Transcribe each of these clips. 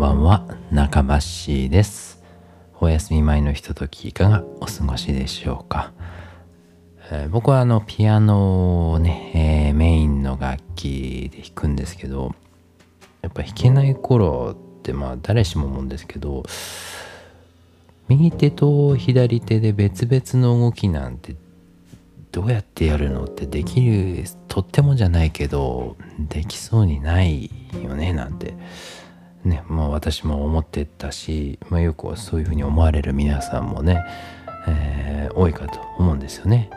んばんは、中まっしーです。お休み前のひとときいかがお過ごしでしょうか。僕はピアノをね、メインの楽器で弾くんですけど、やっぱ弾けない頃って誰しも思うんですけど、右手と左手で別々の動きなんてどうやってやるのってできる、とってもじゃないけどできそうにないよねなんてね、私も思ってたし、よくそういうふうに思われる皆さんもね、多いかと思うんですよね。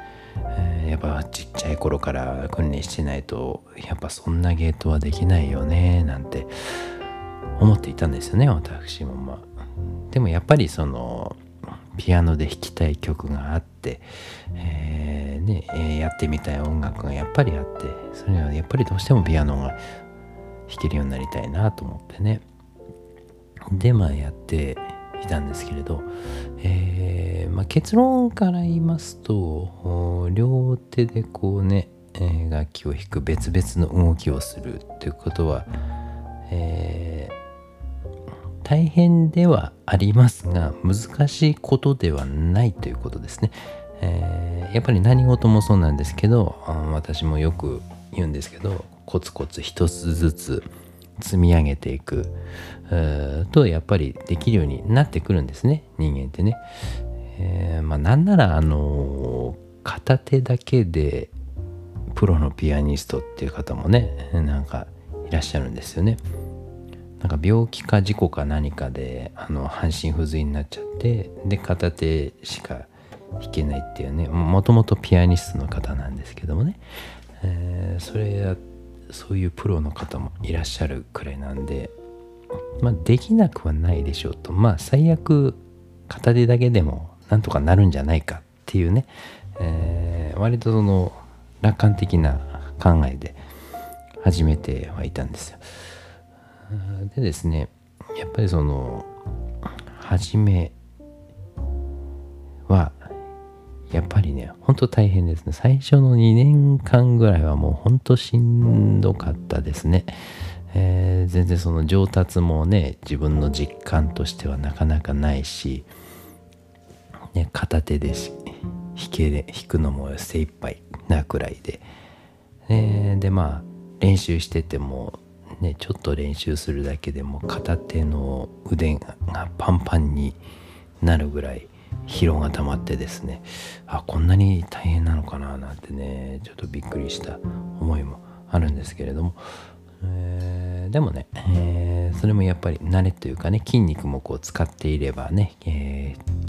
やっぱちっちゃい頃から訓練してないとやっぱそんな芸当はできないよねなんて思っていたんですよね、私も。でもやっぱりピアノで弾きたい曲があって、やってみたい音楽がやっぱりあって、それはやっぱりどうしてもピアノが弾けるようになりたいなと思ってね、でやっていたんですけれど、結論から言いますと、両手でこうね、楽器を弾く別々の動きをするということは、大変ではありますが難しいことではないということですね。やっぱり何事もそうなんですけど、私もよく言うんですけど、コツコツ一つずつ積み上げていくとやっぱりできるようになってくるんですね、人間ってね。なんなら片手だけでプロのピアニストっていう方もね、いらっしゃるんですよね。病気か事故か何かで半身不随になっちゃって、で片手しか弾けないっていうね、もともとピアニストの方なんですけどもね、そういうプロの方もいらっしゃるくらいなんで、できなくはないでしょうと、最悪片手だけでもなんとかなるんじゃないかっていうね、割と楽観的な考えで始めてはいたんですよ。でですね、やっぱり初めはやっぱりね、ほんと大変ですね。最初の2年間ぐらいはもうほんとしんどかったですね。全然上達もね、自分の実感としてはなかなかないし、ね、片手で弾くのも精一杯なくらいで、で練習しててもね、ちょっと練習するだけでも片手の腕がパンパンになるぐらい疲労が溜まってですね、こんなに大変なのかななんてね、ちょっとびっくりした思いもあるんですけれども、でもね、それもやっぱり慣れというかね、筋肉も使っていればね、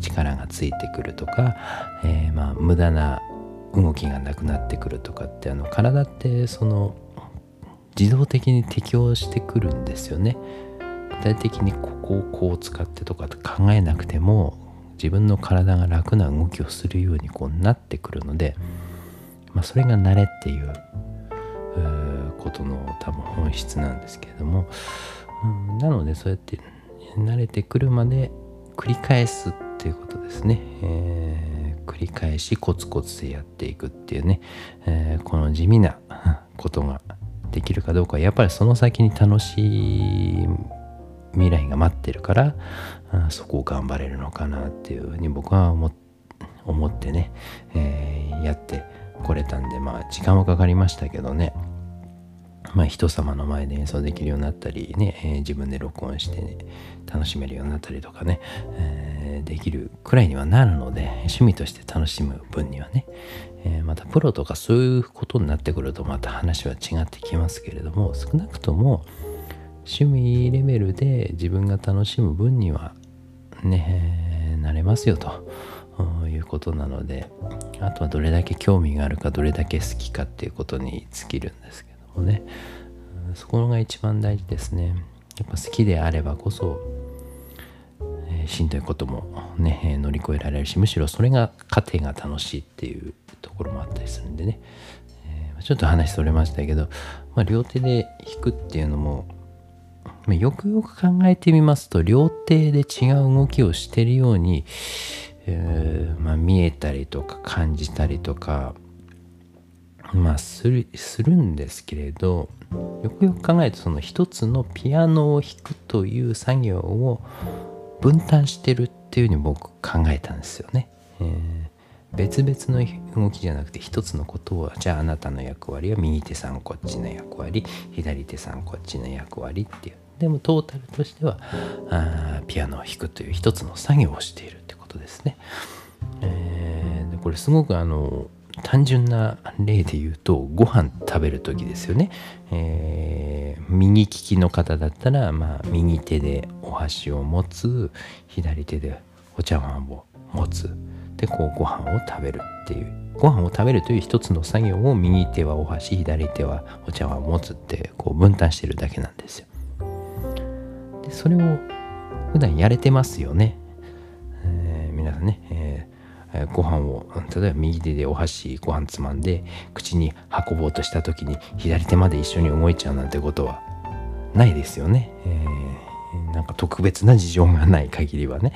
力がついてくるとか、無駄な動きがなくなってくるとかって、体って自動的に適応してくるんですよね。具体的にここをこう使ってとか考えなくても自分の体が楽な動きをするようになってくるので、それが慣れっていうことの多分本質なんですけれども、なのでそうやって慣れてくるまで繰り返すっていうことですね。繰り返しコツコツでやっていくっていうね、この地味なことができるかどうか、やっぱりその先に楽しい未来が待ってるから、そこを頑張れるのかなっていうふうに僕は思ってね、やってこれたんで、時間はかかりましたけどね、人様の前で演奏できるようになったりね、自分で録音してね楽しめるようになったりとかね、できるくらいにはなるので、趣味として楽しむ分にはね、またプロとかそういうことになってくるとまた話は違ってきますけれども、少なくとも趣味レベルで自分が楽しむ分にはね、なれますよということなので、あとはどれだけ興味があるかどれだけ好きかっていうことに尽きるんですけどもね、そこが一番大事ですね。やっぱ好きであればこそしんどいこともね乗り越えられるし、むしろそれが過程が楽しいっていうところもあったりするんでね、ちょっと話それましたけど、両手で弾くっていうのもよくよく考えてみますと、両手で違う動きをしてるように、見えたりとか感じたりとか、まあするんですけれど、よくよく考えるとその一つのピアノを弾くという作業を分担してるっていうふうに僕考えたんですよね。別々の動きじゃなくて一つのことを、じゃああなたの役割は右手さんこっちの役割、左手さんこっちの役割っていう、でもトータルとしてはピアノを弾くという一つの作業をしているってことですね。でこれすごく単純な例で言うとご飯食べる時ですよね。右利きの方だったら、右手でお箸を持つ、左手でお茶碗を持つ、でこうご飯を食べるっていう、ご飯を食べるという一つの作業を右手はお箸、左手はお茶碗を持つってこう分担してるだけなんですよ。でそれを普段やれてますよね、皆さんね。ご飯を例えば右手でお箸ご飯つまんで口に運ぼうとした時に左手まで一緒に動いちゃうなんてことはないですよね。なんか特別な事情がない限りはね、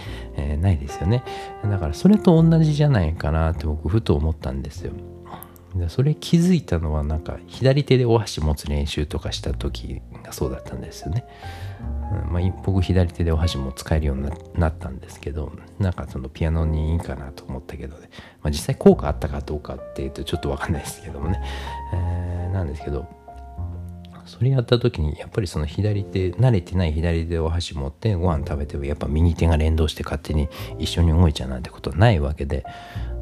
ないですよね。だからそれと同じじゃないかなって僕ふと思ったんですよ。それ気づいたのはなんか左手でお箸持つ練習とかした時がそうだったんですよね。僕左手でお箸も使えるようになったんですけど、なんかそのピアノにいいかなと思ったけどね、実際効果あったかどうかっていうとちょっと分かんないですけどもね、なんですけど、それやった時にやっぱりその左手慣れてない左手でお箸持ってご飯食べてもやっぱ右手が連動して勝手に一緒に動いちゃうなんてことはないわけで、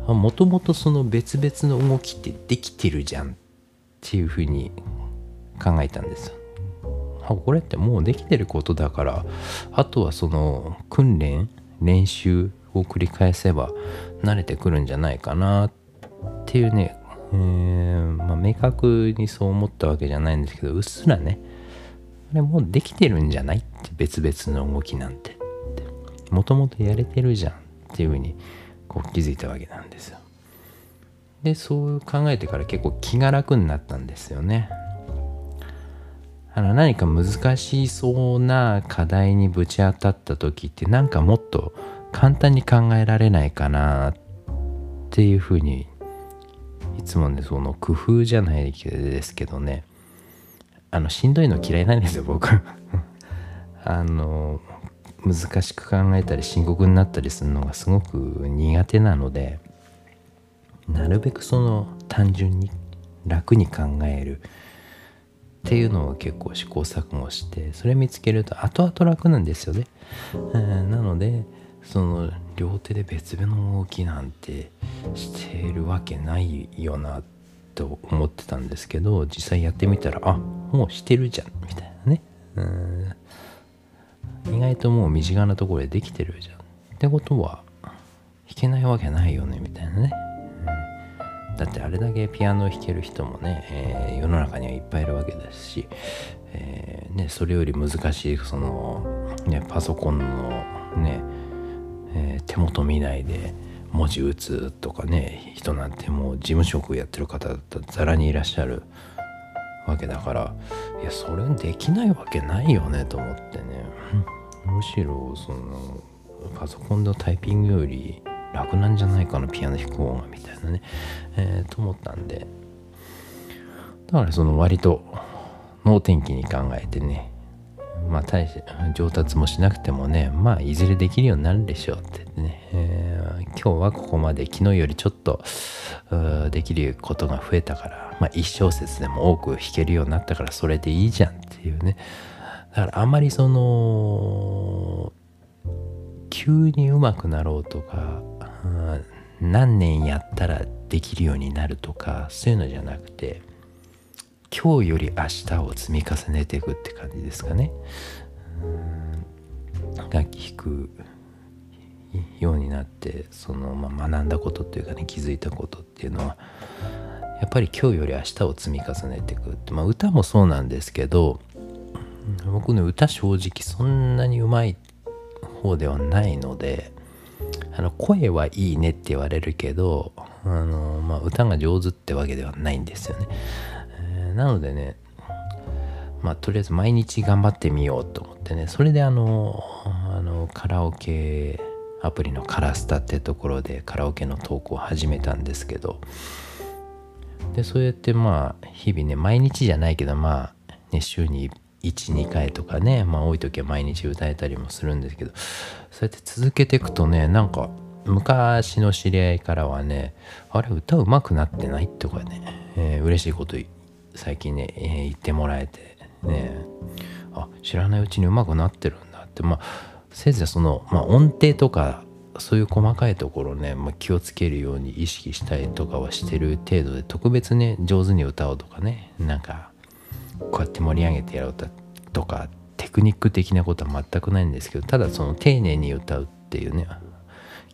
もともとその別々の動きってできてるじゃんっていうふうに考えたんですよ。これってもうできてることだから、あとはその訓練練習を繰り返せば慣れてくるんじゃないかなっていうね、明確にそう思ったわけじゃないんですけど、うっすらね、あれもうできてるんじゃないって、別々の動きなんてもともとやれてるじゃんっていうふうに気づいたわけなんですよ。でそう考えてから結構気が楽になったんですよね。何か難しそうな課題にぶち当たった時って、なんかもっと簡単に考えられないかなっていうふうにいつもね、その工夫じゃないですけどね、しんどいの嫌いなんですよ僕難しく考えたり深刻になったりするのがすごく苦手なので、なるべくその単純に楽に考えるっていうのを結構試行錯誤して、それ見つけると後々楽なんですよね。なのでその両手で別々の動きなんてしてるわけないよなと思ってたんですけど、実際やってみたら、あ、もうしてるじゃんみたいなね、意外ともう身近なところでできてるじゃんってことは弾けないわけないよねみたいなね、だってあれだけピアノを弾ける人もね、世の中にはいっぱいいるわけですし、それより難しいその、パソコンのね、手元見ないで文字打つとかね、人なんてもう事務職やってる方だったらざらにいらっしゃるわけだから、いやそれできないわけないよねと思ってね、むしろそのパソコンのタイピングより楽なんじゃないかなピアノ弾く方がみたいなね、と思ったんで、だからその割と能天気に考えてね、大して上達もしなくてもね、いずれできるようになるでしょうってね、今日はここまで、昨日よりちょっとできることが増えたから、1小節でも多く弾けるようになったからそれでいいじゃんっていうね。だからあんまりその急に上手くなろうとか、何年やったらできるようになるとかそういうのじゃなくて、今日より明日を積み重ねていくって感じですかね。楽器弾くようになってその、学んだことっていうかね、気づいたことっていうのはやっぱり今日より明日を積み重ねていくって、歌もそうなんですけど、僕ね歌正直そんなにうまい方ではないので、声はいいねって言われるけど、歌が上手ってわけではないんですよね。なのでね、とりあえず毎日頑張ってみようと思ってね、それでカラオケアプリのカラスタってところでカラオケの投稿を始めたんですけど、でそうやってまあ日々ね、毎日じゃないけどまあね、週に1、2回とかね、まあ多い時は毎日歌えたりもするんですけど、そうやって続けていくとね、なんか昔の知り合いからはね、あれ歌うまくなってないとかね、嬉しいこと最近ね、言ってもらえてね、あ、知らないうちにうまくなってるんだって、まあせいぜいその、まあ、音程とかそういう細かいところね、まあ、気をつけるように意識したりとかはしてる程度で、特別ね上手に歌おうとかね、なんかこうやって盛り上げてやろうとかテクニック的なことは全くないんですけど、ただその丁寧に歌うっていうね、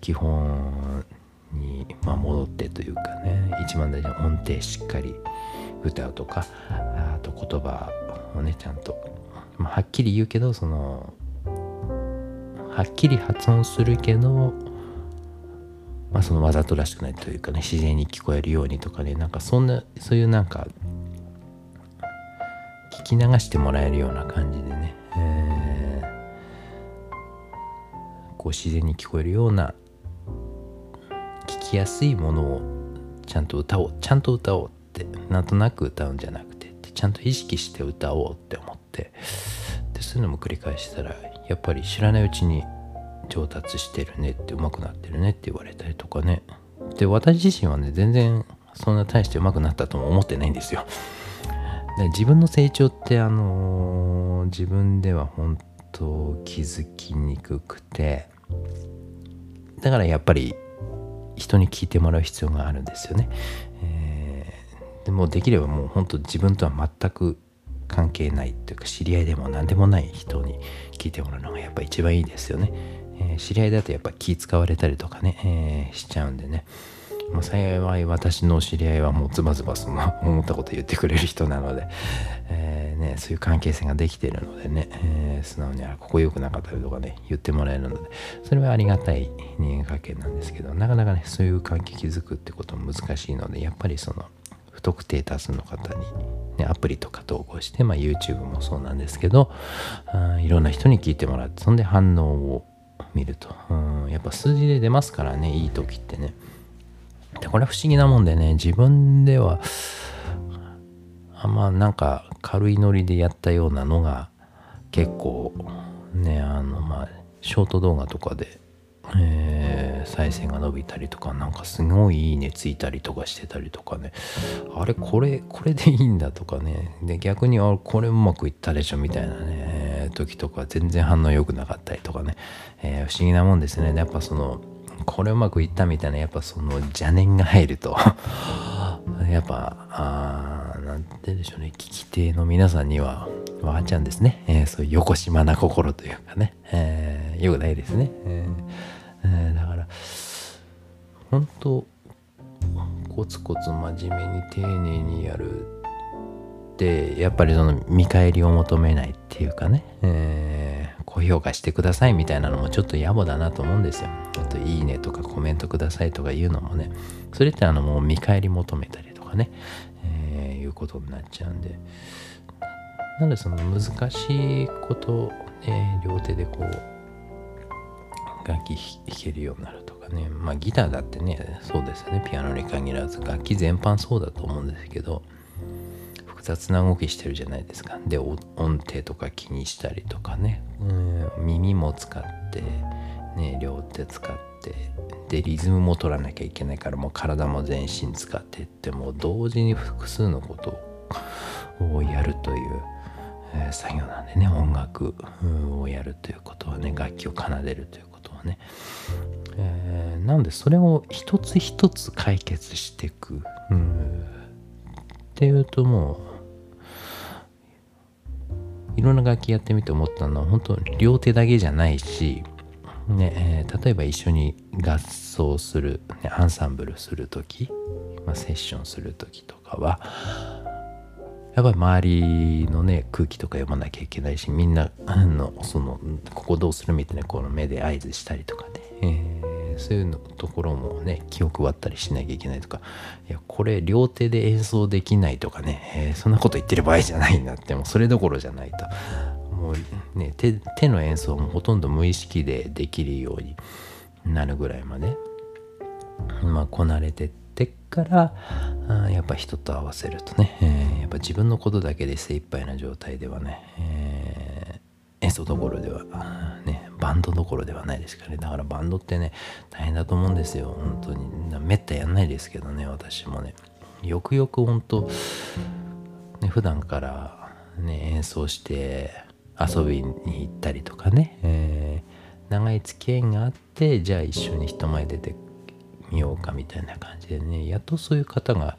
基本に戻ってというかね、一番大事な音程しっかり歌うとか、あと言葉をねちゃんと、まあ、はっきり言うけど、そのはっきり発音するけど、まあ、そのわざとらしくないというかね、自然に聞こえるようにとかね、なんかそんな、そういうなんか聞き流してもらえるような感じでね、こう自然に聞こえるような聞きやすいものをちゃんと歌おう、ちゃんと歌おうって、なんとなく歌うんじゃなくてちゃんと意識して歌おうって思って、でそういうのも繰り返したら、やっぱり知らないうちに上達してるねって、上手くなってるねって言われたりとかね。で私自身はね、全然そんな大して上手くなったとも思ってないんですよ。で自分の成長って自分では本当気づきにくくて、だからやっぱり人に聞いてもらう必要があるんですよね。でもできればもう本当自分とは全く関係ないというか、知り合いでも何でもない人に聞いてもらうのがやっぱ一番いいですよね。知り合いだとやっぱ気使われたりとかね、しちゃうんでね、まあ、幸い私の知り合いはもうズバズバその思ったこと言ってくれる人なので、ね、そういう関係性ができているのでね、素直にあここ良くなかったりとかね言ってもらえるので、それはありがたい人間関係なんですけど、なかなかねそういう関係築くってことも難しいので、やっぱりその不特定多数の方に、ね、アプリとか投稿して、まあ、YouTube もそうなんですけど、いろんな人に聞いてもらって、そんで反応を見ると、やっぱ数字で出ますからね、いい時ってね。でこれは不思議なもんでね、自分ではあんまなんか軽いノリでやったようなのが結構ね、まあショート動画とかで、再生が伸びたりとか、なんかすごいいいねついたりとかしてたりとかね、あれこれでいいんだとかね、で逆にあこれうまくいったでしょみたいなね時とか全然反応良くなかったりとかね、不思議なもんですね。やっぱそのこれうまくいったみたいな、やっぱその邪念が入るとやっぱなんてでしょうね、聞き手の皆さんにはわーちゃんですね、そういうよこしまな心というかね、よくないですね。だから本当コツコツ真面目に丁寧にやるって、やっぱりその見返りを求めないっていうかね、高評価してくださいみたいなのもちょっと野暮だなと思うんですよ。あといいねとかコメントくださいとかいうのもね、それってもう見返り求めたりとかね、いうことになっちゃうんで、なのでその難しいことを、両手でこう楽器弾けるようになるとかね、まあギターだってねそうですよね、ピアノに限らず楽器全般そうだと思うんですけど、複雑な動きしてるじゃないですか。で音程とか気にしたりとかね、耳も使って、ね、両手使って、でリズムも取らなきゃいけないから、もう体も全身使ってって、もう同時に複数のことをやるという作業なんでね、音楽をやるということはね、楽器を奏でるということはね、なのでそれを一つ一つ解決していく、っていうと、もういろんな楽器やってみて思ったのは、本当両手だけじゃないし、ね、例えば一緒に合奏する、ね、アンサンブルする時、まあ、セッションする時とかはやっぱり周りのね空気とか読まなきゃいけないし、みんなそのここどうするみたいな、この目で合図したりとかね、そういうのところもね気を配ったりしなきゃいけないとか、いやこれ両手で演奏できないとかね、そんなこと言ってる場合じゃないんだって、もうそれどころじゃないと、もうね 手の演奏もほとんど無意識でできるようになるぐらいまで、まあこなれてって、ってからやっぱ人と合わせるとね、やっぱ自分のことだけで精一杯な状態ではね、演奏どころではね、バンドどころではないですからね。だからバンドってね大変だと思うんですよ、本当に。めったやんないですけどね、私もね。よくよく本当ね、普段からね演奏して遊びに行ったりとかね、長い付き合いがあって、じゃあ一緒に人前出てみようかみたいな感じでね、やっとそういう方が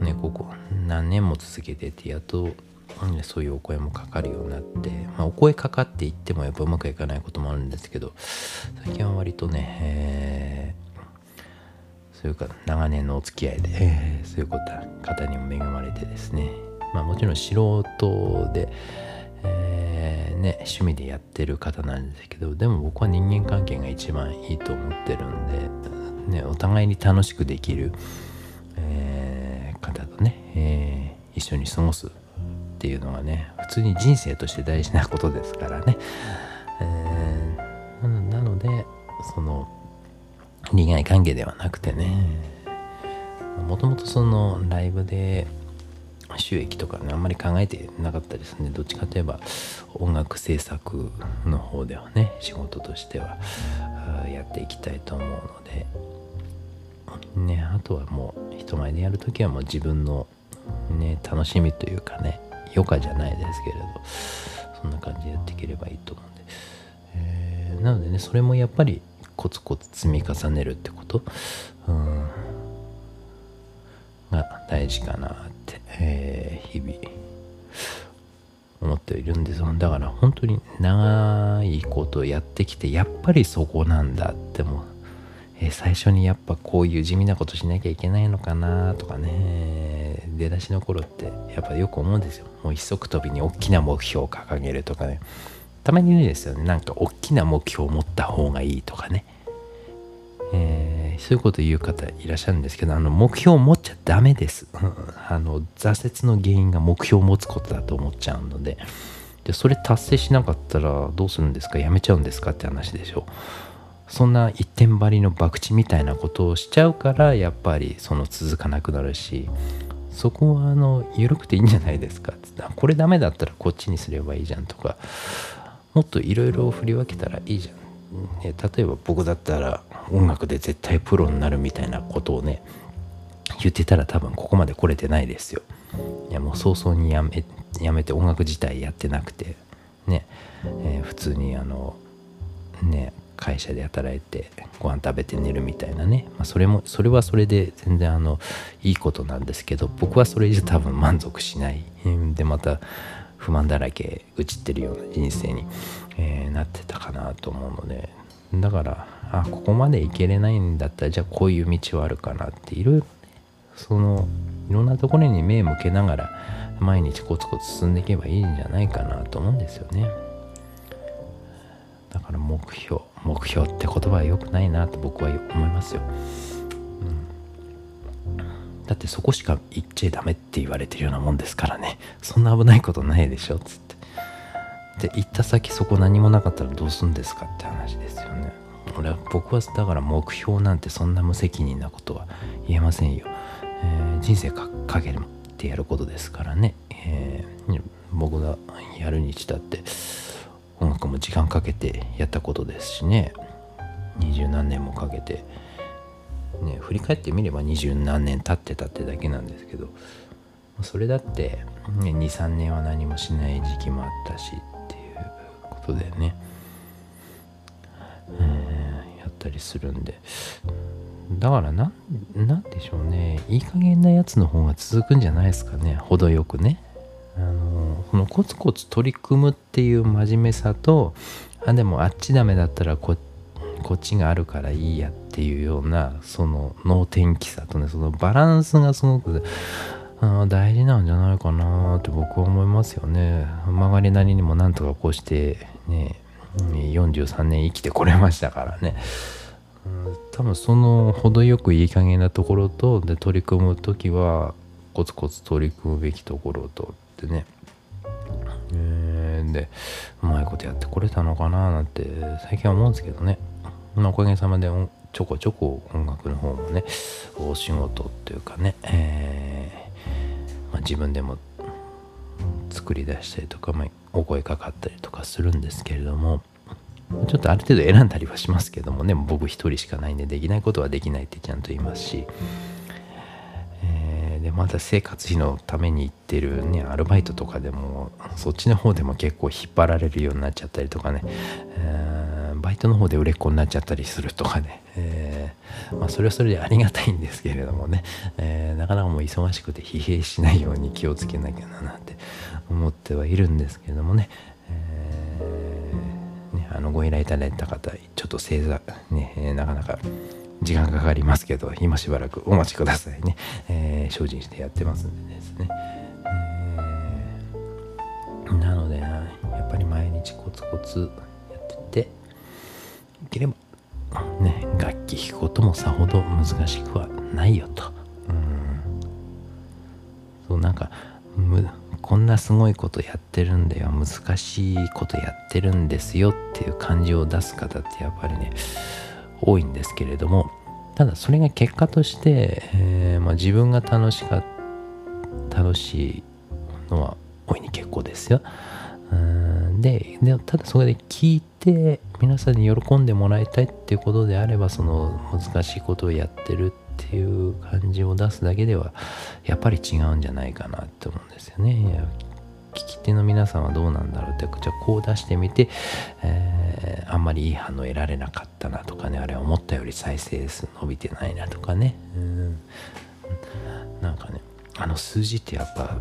ねここ何年も続けてて、やっとそういうお声もかかるようになって、まあ、お声かかっていってもやっぱうまくいかないこともあるんですけど、最近は割とね、そういうか長年のお付き合いで、そういう方にも恵まれてですね、まあ、もちろん素人で、ね、趣味でやってる方なんですけど、でも僕は人間関係が一番いいと思ってるんで、ね、お互いに楽しくできる、方とね、一緒に過ごすっていうのがね、普通に人生として大事なことですからね、なのでその利害関係ではなくてね、もともとそのライブで収益とかねあんまり考えてなかったですね。どっちかといえば音楽制作の方ではね、仕事としてはやっていきたいと思うのでね、あとはもう人前でやるときはもう自分のね楽しみというかね、余暇じゃないですけれど、そんな感じでやっていければいいと思うんで、なのでね、それもやっぱりコツコツ積み重ねるってこと、が大事かなって、日々思っているんです。だから本当に長いことやってきて、やっぱりそこなんだってもう、最初にやっぱこういう地味なことしなきゃいけないのかなとかね、出だしの頃ってやっぱよく思うんですよ。もう一足飛びに大きな目標を掲げるとかね、たまに言うんですよね。なんか大きな目標を持った方がいいとかね、そういうこと言う方いらっしゃるんですけど、目標を持っちゃダメです挫折の原因が目標を持つことだと思っちゃうので、それ達成しなかったらどうするんですか、やめちゃうんですかって話でしょ。そんな一点張りの博打みたいなことをしちゃうから、やっぱりその続かなくなるし、そこは緩くていいんじゃないですかって、これダメだったらこっちにすればいいじゃんとか、もっといろいろ振り分けたらいいじゃん、ね、例えば僕だったら音楽で絶対プロになるみたいなことをね言ってたら、多分ここまで来れてないですよ。いやもう早々にやめて音楽自体やってなくてね、普通にね会社で働いてご飯食べて寝るみたいなね、まあ、それはそれで全然いいことなんですけど、僕はそれじゃ多分満足しないで、また不満だらけ愚痴ってるような人生に、なってたかなと思うので、だからここまでいけれないんだったら、じゃあこういう道はあるかなって、いろいろねいろんなところに目向けながら毎日コツコツ進んでいけばいいんじゃないかなと思うんですよね。だから目標って言葉は良くないなと僕は思いますよ、だってそこしか行っちゃダメって言われてるようなもんですからね、そんな危ないことないでしょつってで、行った先そこ何もなかったらどうするんですかって話ですよね。僕はだから目標なんてそんな無責任なことは言えませんよ、人生かけてやることですからね、僕がやるにしたって音楽も時間かけてやったことですしね、20何年もかけて、ね、振り返ってみれば20何年経ってたってだけなんですけど、それだって、ね、2、3年は何もしない時期もあったしっていうことでね、やったりするんで、だからなんでしょうね、いい加減なやつの方が続くんじゃないですかね、程よくね。このコツコツ取り組むっていう真面目さと、でもあっちダメだったらこっちがあるからいいやっていうような、その能天気さとね、そのバランスがすごく大事なんじゃないかなって僕は思いますよね。曲がりなりにもなんとかこうしてね43年生きてこれましたからね、多分その程よくいい加減なところとで、取り組む時はコツコツ取り組むべきところとってね、でうまいことやってこれたのかななんて最近は思うんですけどね、まあ、おかげさまでちょこちょこ音楽の方もねお仕事っていうかね、自分でも作り出したりとか、お声かかったりとかするんですけれども、ちょっとある程度選んだりはしますけどもね、僕一人しかないんでできないことはできないってちゃんと言いますし、でまた生活費のために行ってるねアルバイトとかでもそっちの方でも結構引っ張られるようになっちゃったりとかね、バイトの方で売れっ子になっちゃったりするとかね、それはそれでありがたいんですけれどもね、なかなかもう忙しくて疲弊しないように気をつけなきゃななんて思ってはいるんですけれどもね、ご依頼いただいた方ちょっと正座ね、なかなか時間かかりますけど今しばらくお待ちくださいね、精進してやってますんでですね、なのでやっぱり毎日コツコツやってていければね、楽器弾くこともさほど難しくはないよと、こんなすごいことやってるんだよ、難しいことやってるんですよっていう感じを出す方ってやっぱりね多いんですけれども、ただそれが結果として、自分が楽しいのは大いに結構ですよ。でただそれで聞いて皆さんに喜んでもらいたいっていうことであれば、その難しいことをやってるっていう感じを出すだけではやっぱり違うんじゃないかなって思うんですよね。聞き手の皆さんはどうなんだろうって、じゃあこう出してみて、あんまりいい反応得られなかったなとかね、あれ思ったより再生数伸びてないなとかね、数字ってやっぱ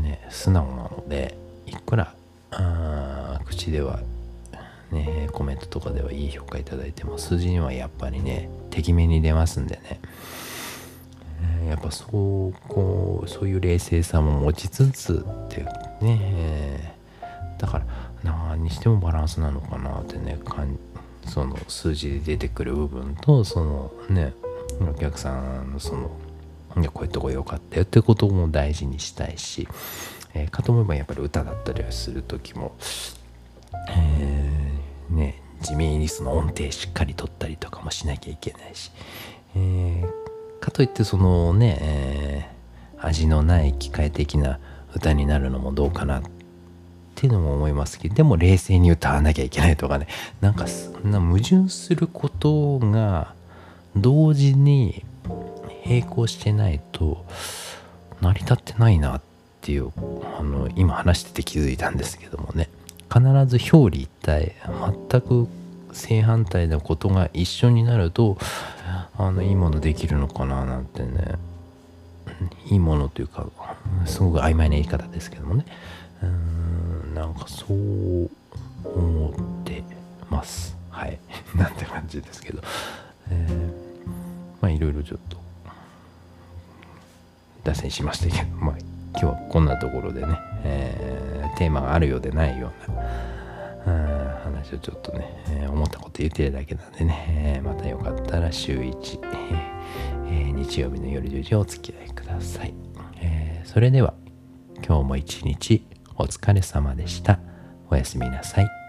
ね素直なので、いくら口ではねコメントとかではいい評価いただいても数字にはやっぱりねてきめに出ますんでね、やっぱそういう冷静さも持ちつつっていうね、だから何してもバランスなのかなってね、その数字で出てくる部分とそのねお客さんのそのこういうとこ良かったよってことも大事にしたいし、かと思えばやっぱり歌だったりする時も、地味にその音程しっかり取ったりとかもしなきゃいけないし、かといってそのね、味のない機械的な歌になるのもどうかなっていうのも思いますけど、でも冷静に歌わなきゃいけないとかね、そんな矛盾することが同時に並行してないと成り立ってないなっていう、今話してて気づいたんですけどもね、必ず表裏一体、全く正反対のことが一緒になるといいものできるのかななんてね、いいものというかすごく曖昧な言い方ですけどもね、そう思ってます、はいなんて感じですけど、いろいろちょっと脱線しましたけど、今日はこんなところでね、テーマがあるようでないような話をちょっとね、思ったこと言ってるだけなんでね、またよかったら週1、日曜日の夜10時お付き合いください。それでは今日も一日お疲れ様でした。おやすみなさい。